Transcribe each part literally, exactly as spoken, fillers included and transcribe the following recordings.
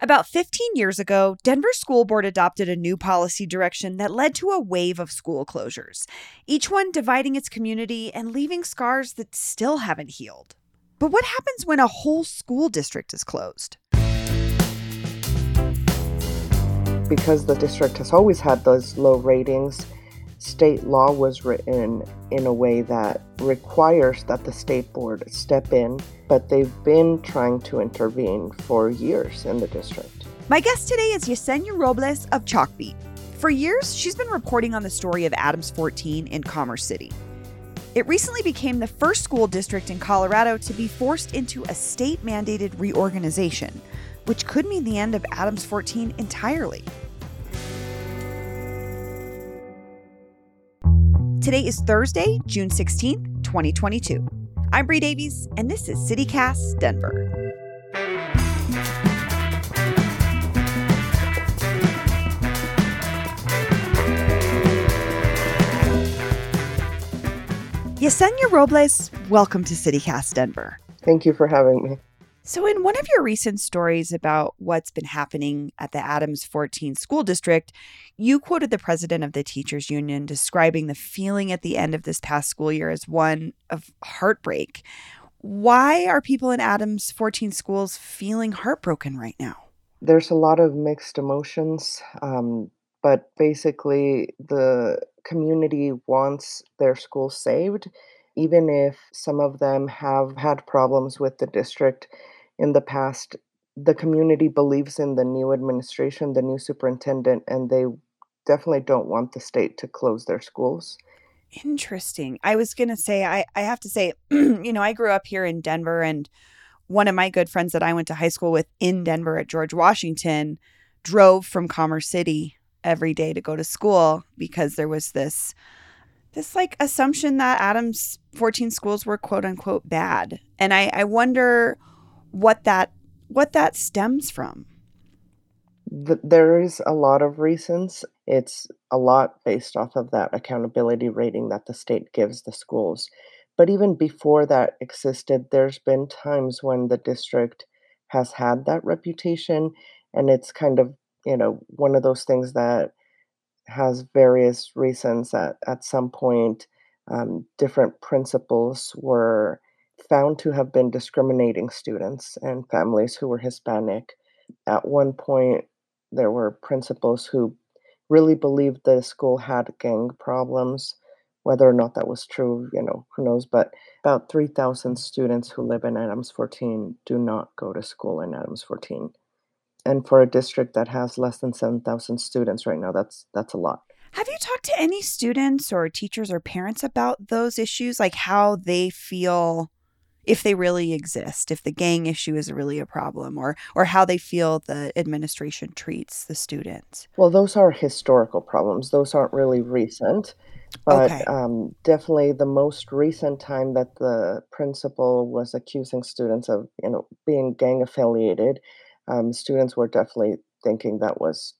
About fifteen years ago, Denver School Board adopted a new policy direction that led to a wave of school closures, each one dividing its community and leaving scars that still haven't healed. But what happens when a whole school district is closed? Because the district has always had those low ratings, state law was written in a way that requires that the state board step in, but they've been trying to intervene for years in the district. My guest today is Yesenia Robles of Chalkbeat. For years, she's been reporting on the story of Adams fourteen in Commerce City. It recently became the first school district in Colorado to be forced into a state-mandated reorganization, which could mean the end of Adams fourteen entirely. Today is Thursday, June sixteenth, twenty twenty-two. I'm Bree Davies, and this is CityCast Denver. Yesenia Robles, welcome to CityCast Denver. Thank you for having me. So in one of your recent stories about what's been happening at the Adams fourteen school district, you quoted the president of the teachers union describing the feeling at the end of this past school year as one of heartbreak. Why are people in Adams fourteen schools feeling heartbroken right now? There's a lot of mixed emotions, um, but basically the community wants their school saved, even if some of them have had problems with the district in the past. The community believes in the new administration, the new superintendent, and they definitely don't want the state to close their schools. Interesting. I was going to say, I, I have to say, you know, I grew up here in Denver, and one of my good friends that I went to high school with in Denver at George Washington drove from Commerce City every day to go to school because there was this This like assumption that Adams fourteen schools were quote unquote bad. And I, I wonder what that what that stems from. There is a lot of reasons. It's a lot based off of that accountability rating that the state gives the schools. But even before that existed, there's been times when the district has had that reputation. And it's kind of, you know, one of those things that has various reasons that at some point um, different principals were found to have been discriminating students and families who were Hispanic. At one point, there were principals who really believed the school had gang problems. Whether or not that was true, you know, who knows, but about three thousand students who live in Adams fourteen do not go to school in Adams fourteen. And for a district that has less than seven thousand students right now, that's that's a lot. Have you talked to any students or teachers or parents about those issues, like how they feel, if they really exist, if the gang issue is really a problem, or or how they feel the administration treats the students? Well, those are historical problems. Those aren't really recent. But okay. um, definitely the most recent time that the principal was accusing students of, you know, being gang affiliated, Um, students were definitely thinking that was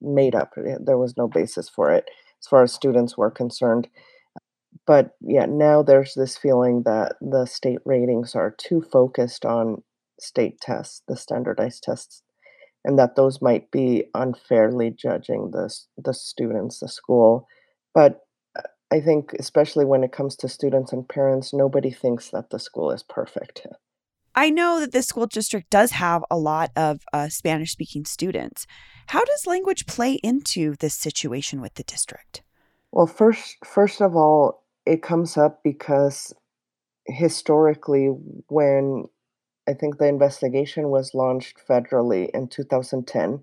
made up. There was no basis for it as far as students were concerned. But yeah, now there's this feeling that the state ratings are too focused on state tests, the standardized tests, and that those might be unfairly judging the, the students, the school. But I think especially when it comes to students and parents, nobody thinks that the school is perfect. I know that this school district does have a lot of uh, Spanish-speaking students. How does language play into this situation with the district? Well, first, first of all, it comes up because historically, when I think the investigation was launched federally in two thousand ten,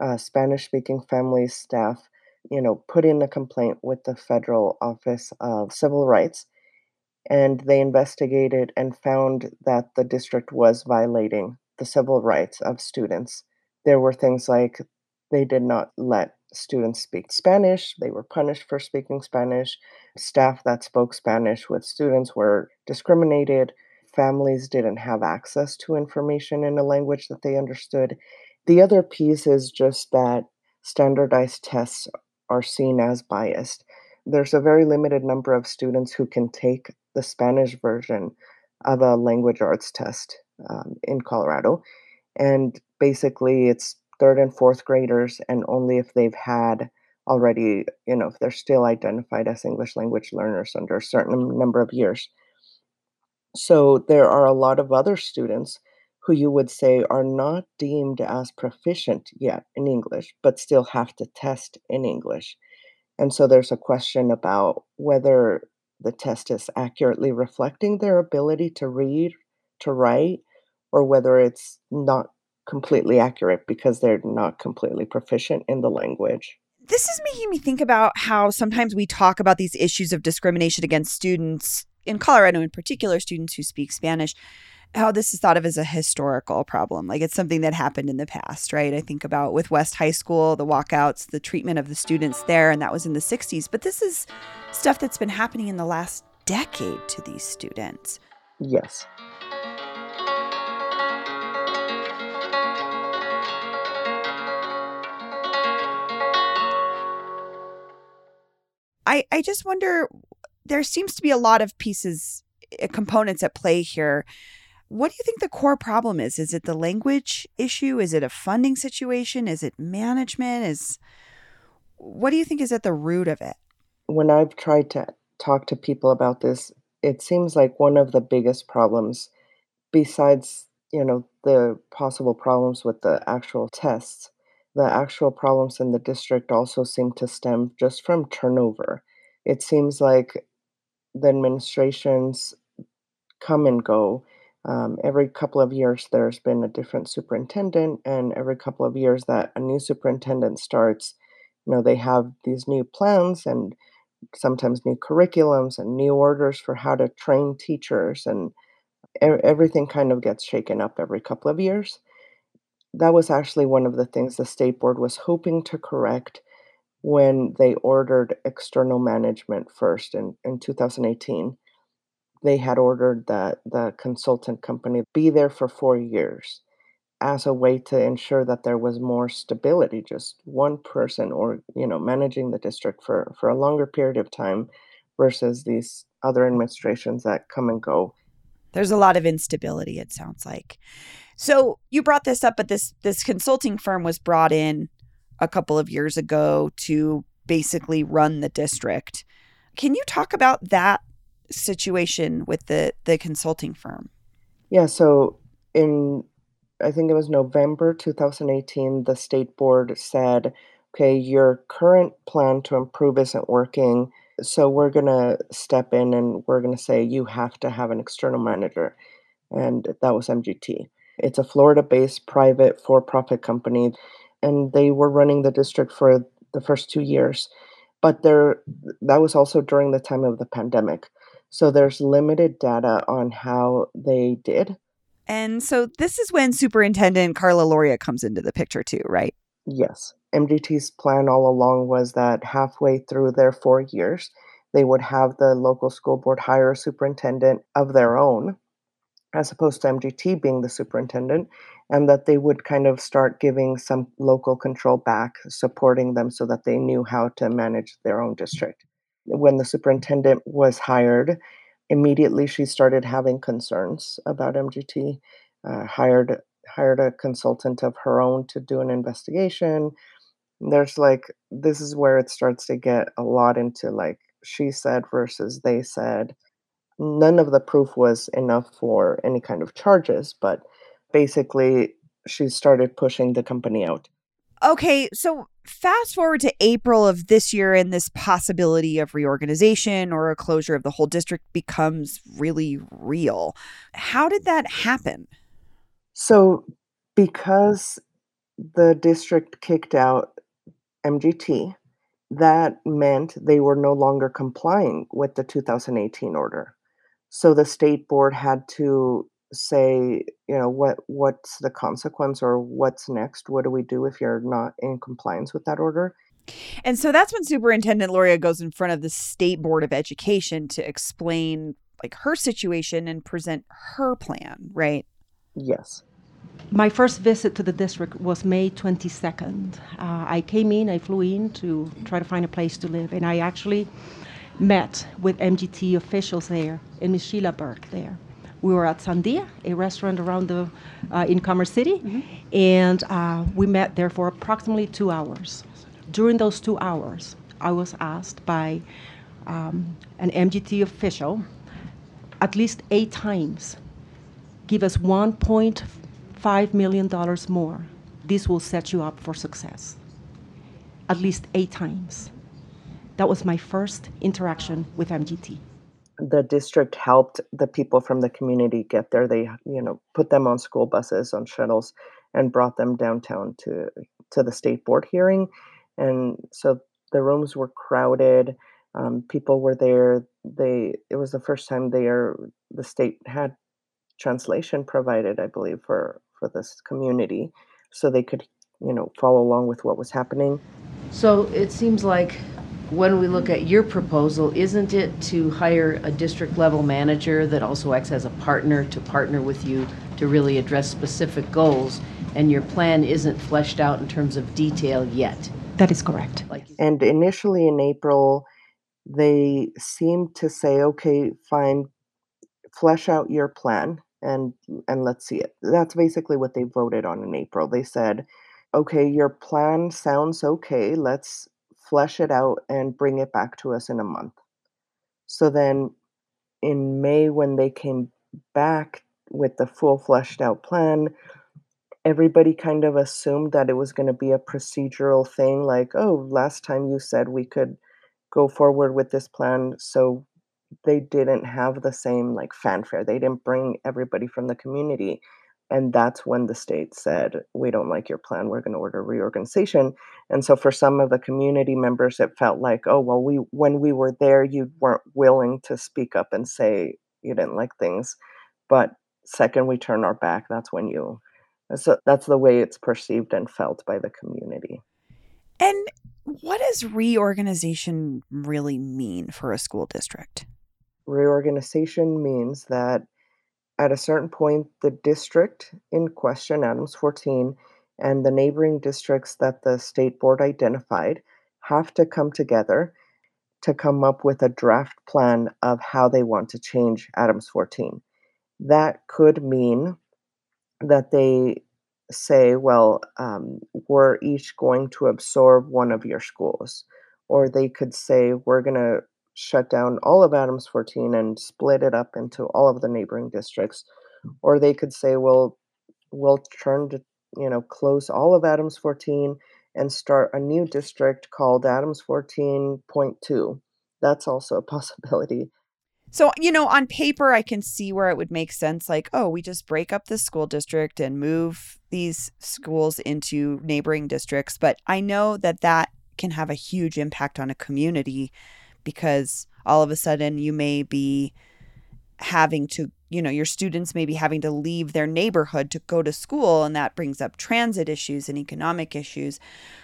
uh, Spanish-speaking families staff, you know, put in a complaint with the Federal Office of Civil Rights, and they investigated and found that the district was violating the civil rights of students. There were things like they did not let students speak Spanish. They were punished for speaking Spanish. Staff that spoke Spanish with students were discriminated. Families didn't have access to information in a language that they understood. The other piece is just that standardized tests are seen as biased. There's a very limited number of students who can take the Spanish version of a language arts test um, in Colorado. And basically, it's third and fourth graders, and only if they've had already, you know, if they're still identified as English language learners under a certain number of years. So there are a lot of other students who you would say are not deemed as proficient yet in English, but still have to test in English. And so there's a question about whether the test is accurately reflecting their ability to read, to write, or whether it's not completely accurate because they're not completely proficient in the language. This is making me think about how sometimes we talk about these issues of discrimination against students, in Colorado in particular, students who speak Spanish, how this is thought of as a historical problem. Like it's something that happened in the past, right? I think about with West High School, the walkouts, the treatment of the students there, and that was in the sixties. But this is stuff that's been happening in the last decade to these students. Yes. I, I just wonder, there seems to be a lot of pieces, components at play here. What do you think the core problem is? Is it the language issue? Is it a funding situation? Is it management? Is what do you think is at the root of it? When I've tried to talk to people about this, it seems like one of the biggest problems, besides, you know, the possible problems with the actual tests, the actual problems in the district also seem to stem just from turnover. It seems like the administrations come and go. Um, every couple of years, there's been a different superintendent, and every couple of years that a new superintendent starts, you know, they have these new plans and sometimes new curriculums and new orders for how to train teachers, and e- everything kind of gets shaken up every couple of years. That was actually one of the things the state board was hoping to correct when they ordered external management first in, in two thousand eighteen. They had ordered that the consultant company be there for four years as a way to ensure that there was more stability, just one person or, you know, managing the district for, for a longer period of time versus these other administrations that come and go. There's a lot of instability, it sounds like. So you brought this up, but this this consulting firm was brought in a couple of years ago to basically run the district. Can you talk about that situation with the, the consulting firm? Yeah, so in, I think it was November two thousand eighteen, the state board said, okay, your current plan to improve isn't working, so we're going to step in and we're going to say you have to have an external manager. And that was M G T. It's a Florida-based private for-profit company, and they were running the district for the first two years. But there, that was also during the time of the pandemic. So there's limited data on how they did. And so this is when Superintendent Karla Loría comes into the picture too, right? Yes. M G T's plan all along was that halfway through their four years, they would have the local school board hire a superintendent of their own, as opposed to M G T being the superintendent, and that they would kind of start giving some local control back, supporting them so that they knew how to manage their own district. When the superintendent was hired, immediately she started having concerns about M G T, uh, hired hired a consultant of her own to do an investigation. There's like, this is where it starts to get a lot into like she said versus they said. None of the proof was enough for any kind of charges, but basically she started pushing the company out. Okay, so fast forward to April of this year, and this possibility of reorganization or a closure of the whole district becomes really real. How did that happen? So because the district kicked out M G T, that meant they were no longer complying with the two thousand eighteen order. So the state board had to say, you know, what what's the consequence or what's next? What do we do if you're not in compliance with that order? And so that's when Superintendent Loría goes in front of the State Board of Education to explain like her situation and present her plan, right? Yes. My first visit to the district was May twenty-second. Uh, I came in, I flew in to try to find a place to live, and I actually met with M G T officials there and Miz Sheila Burke there. We were at Sandia, a restaurant around the uh, in Commerce City, mm-hmm. and uh, we met there for approximately two hours. During those two hours, I was asked by um, an M G T official at least eight times, give us one point five million dollars more. This will set you up for success. At least eight times. That was my first interaction with M G T. The district helped the people from the community get there. They, you know, put them on school buses, on shuttles, and brought them downtown to to the state board hearing. And so the rooms were crowded. Um, people were there. They it was the first time they are, the state had translation provided, I believe, for, for this community, so they could, you know, follow along with what was happening. So it seems like, when we look at your proposal, isn't it to hire a district level manager that also acts as a partner to partner with you to really address specific goals, and your plan isn't fleshed out in terms of detail yet? That is correct. Like you- and initially in April, they seemed to say, okay, fine, flesh out your plan and and let's see it. That's basically what they voted on in April. They said, okay, your plan sounds okay, let's flesh it out and bring it back to us in a month. So then in May, when they came back with the full fleshed out plan, everybody kind of assumed that it was going to be a procedural thing. Like, oh, last time you said we could go forward with this plan. So they didn't have the same like fanfare. They didn't bring everybody from the community. And that's when the state said, we don't like your plan. We're going to order reorganization. And so for some of the community members, it felt like, oh, well, we when we were there, you weren't willing to speak up and say you didn't like things. But second we turn our back, that's when you. So that's the way it's perceived and felt by the community. And what does reorganization really mean for a school district? Reorganization means that at a certain point, the district in question, Adams fourteen, and the neighboring districts that the state board identified have to come together to come up with a draft plan of how they want to change Adams fourteen. That could mean that they say, well, um, we're each going to absorb one of your schools. Or they could say, we're going to shut down all of Adams fourteen and split it up into all of the neighboring districts. Or they could say, well, we'll turn to, you know, close all of Adams fourteen and start a new district called Adams fourteen point two. That's also a possibility. So, you know, on paper, I can see where it would make sense. Like, oh, we just break up the school district and move these schools into neighboring districts. But I know that that can have a huge impact on a community, because all of a sudden you may be having to, you know, your students may be having to leave their neighborhood to go to school, and that brings up transit issues and economic issues.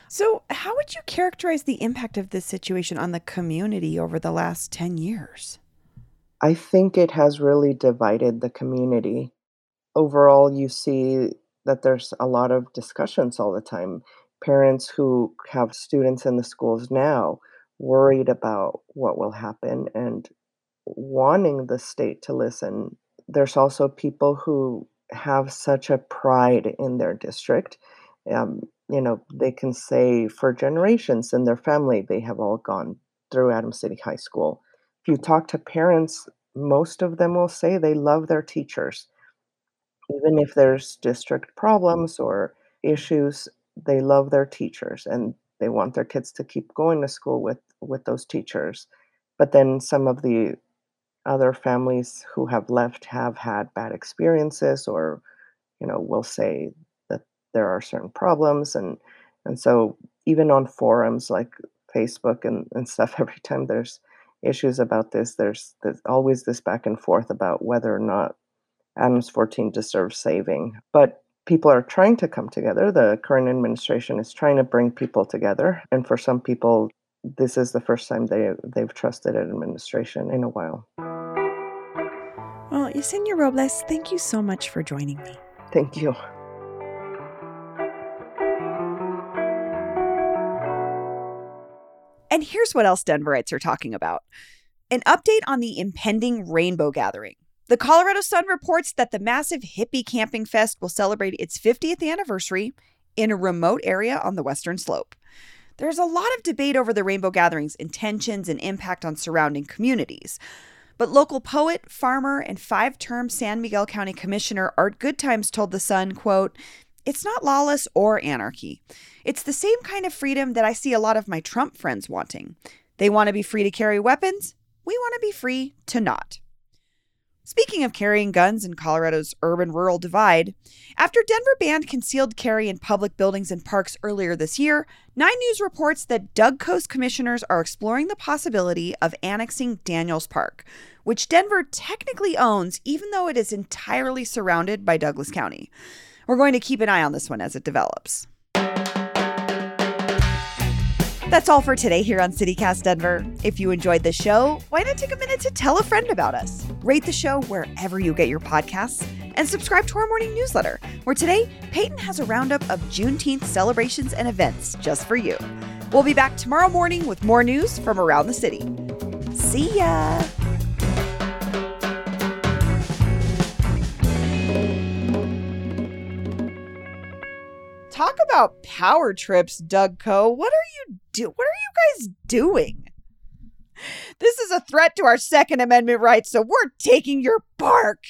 So how would you characterize the impact of this situation on the community over the last ten years? I think it has really divided the community. Overall, you see that there's a lot of discussions all the time. Parents who have students in the schools now worried about what will happen and wanting the state to listen. There's also people who have such a pride in their district. Um, you know, they can say for generations in their family, they have all gone through Adams City High School. If you talk to parents, most of them will say they love their teachers. Even if there's district problems or issues, they love their teachers and they want their kids to keep going to school with, with those teachers. But then some of the other families who have left have had bad experiences, or, you know, will say that there are certain problems. And, and so even on forums like Facebook and, and stuff, every time there's issues about this, there's, there's always this back and forth about whether or not Adams fourteen deserves saving. But people are trying to come together. The current administration is trying to bring people together. And for some people, this is the first time they, they've trusted an administration in a while. Well, Yesenia Robles, thank you so much for joining me. Thank you. And here's what else Denverites are talking about. An update on the impending Rainbow Gathering. The Colorado Sun reports that the massive hippie camping fest will celebrate its fiftieth anniversary in a remote area on the Western Slope. There's a lot of debate over the Rainbow Gathering's intentions and impact on surrounding communities. But local poet, farmer, and five-term San Miguel County Commissioner Art Goodtimes told the Sun, quote, "It's not lawless or anarchy. It's the same kind of freedom that I see a lot of my Trump friends wanting. They want to be free to carry weapons. We want to be free to not." Speaking of carrying guns in Colorado's urban-rural divide, after Denver banned concealed carry in public buildings and parks earlier this year, nine news reports that Doug Coast commissioners are exploring the possibility of annexing Daniels Park, which Denver technically owns, even though it is entirely surrounded by Douglas County. We're going to keep an eye on this one as it develops. That's all for today here on CityCast Denver. If you enjoyed the show, why not take a minute to tell a friend about us? Rate the show wherever you get your podcasts and subscribe to our morning newsletter, where today Peyton has a roundup of Juneteenth celebrations and events just for you. We'll be back tomorrow morning with more news from around the city. See ya! Talk about power trips, Doug Co. What are you do? What are you guys doing? This is a threat to our Second Amendment rights, so we're taking your bark.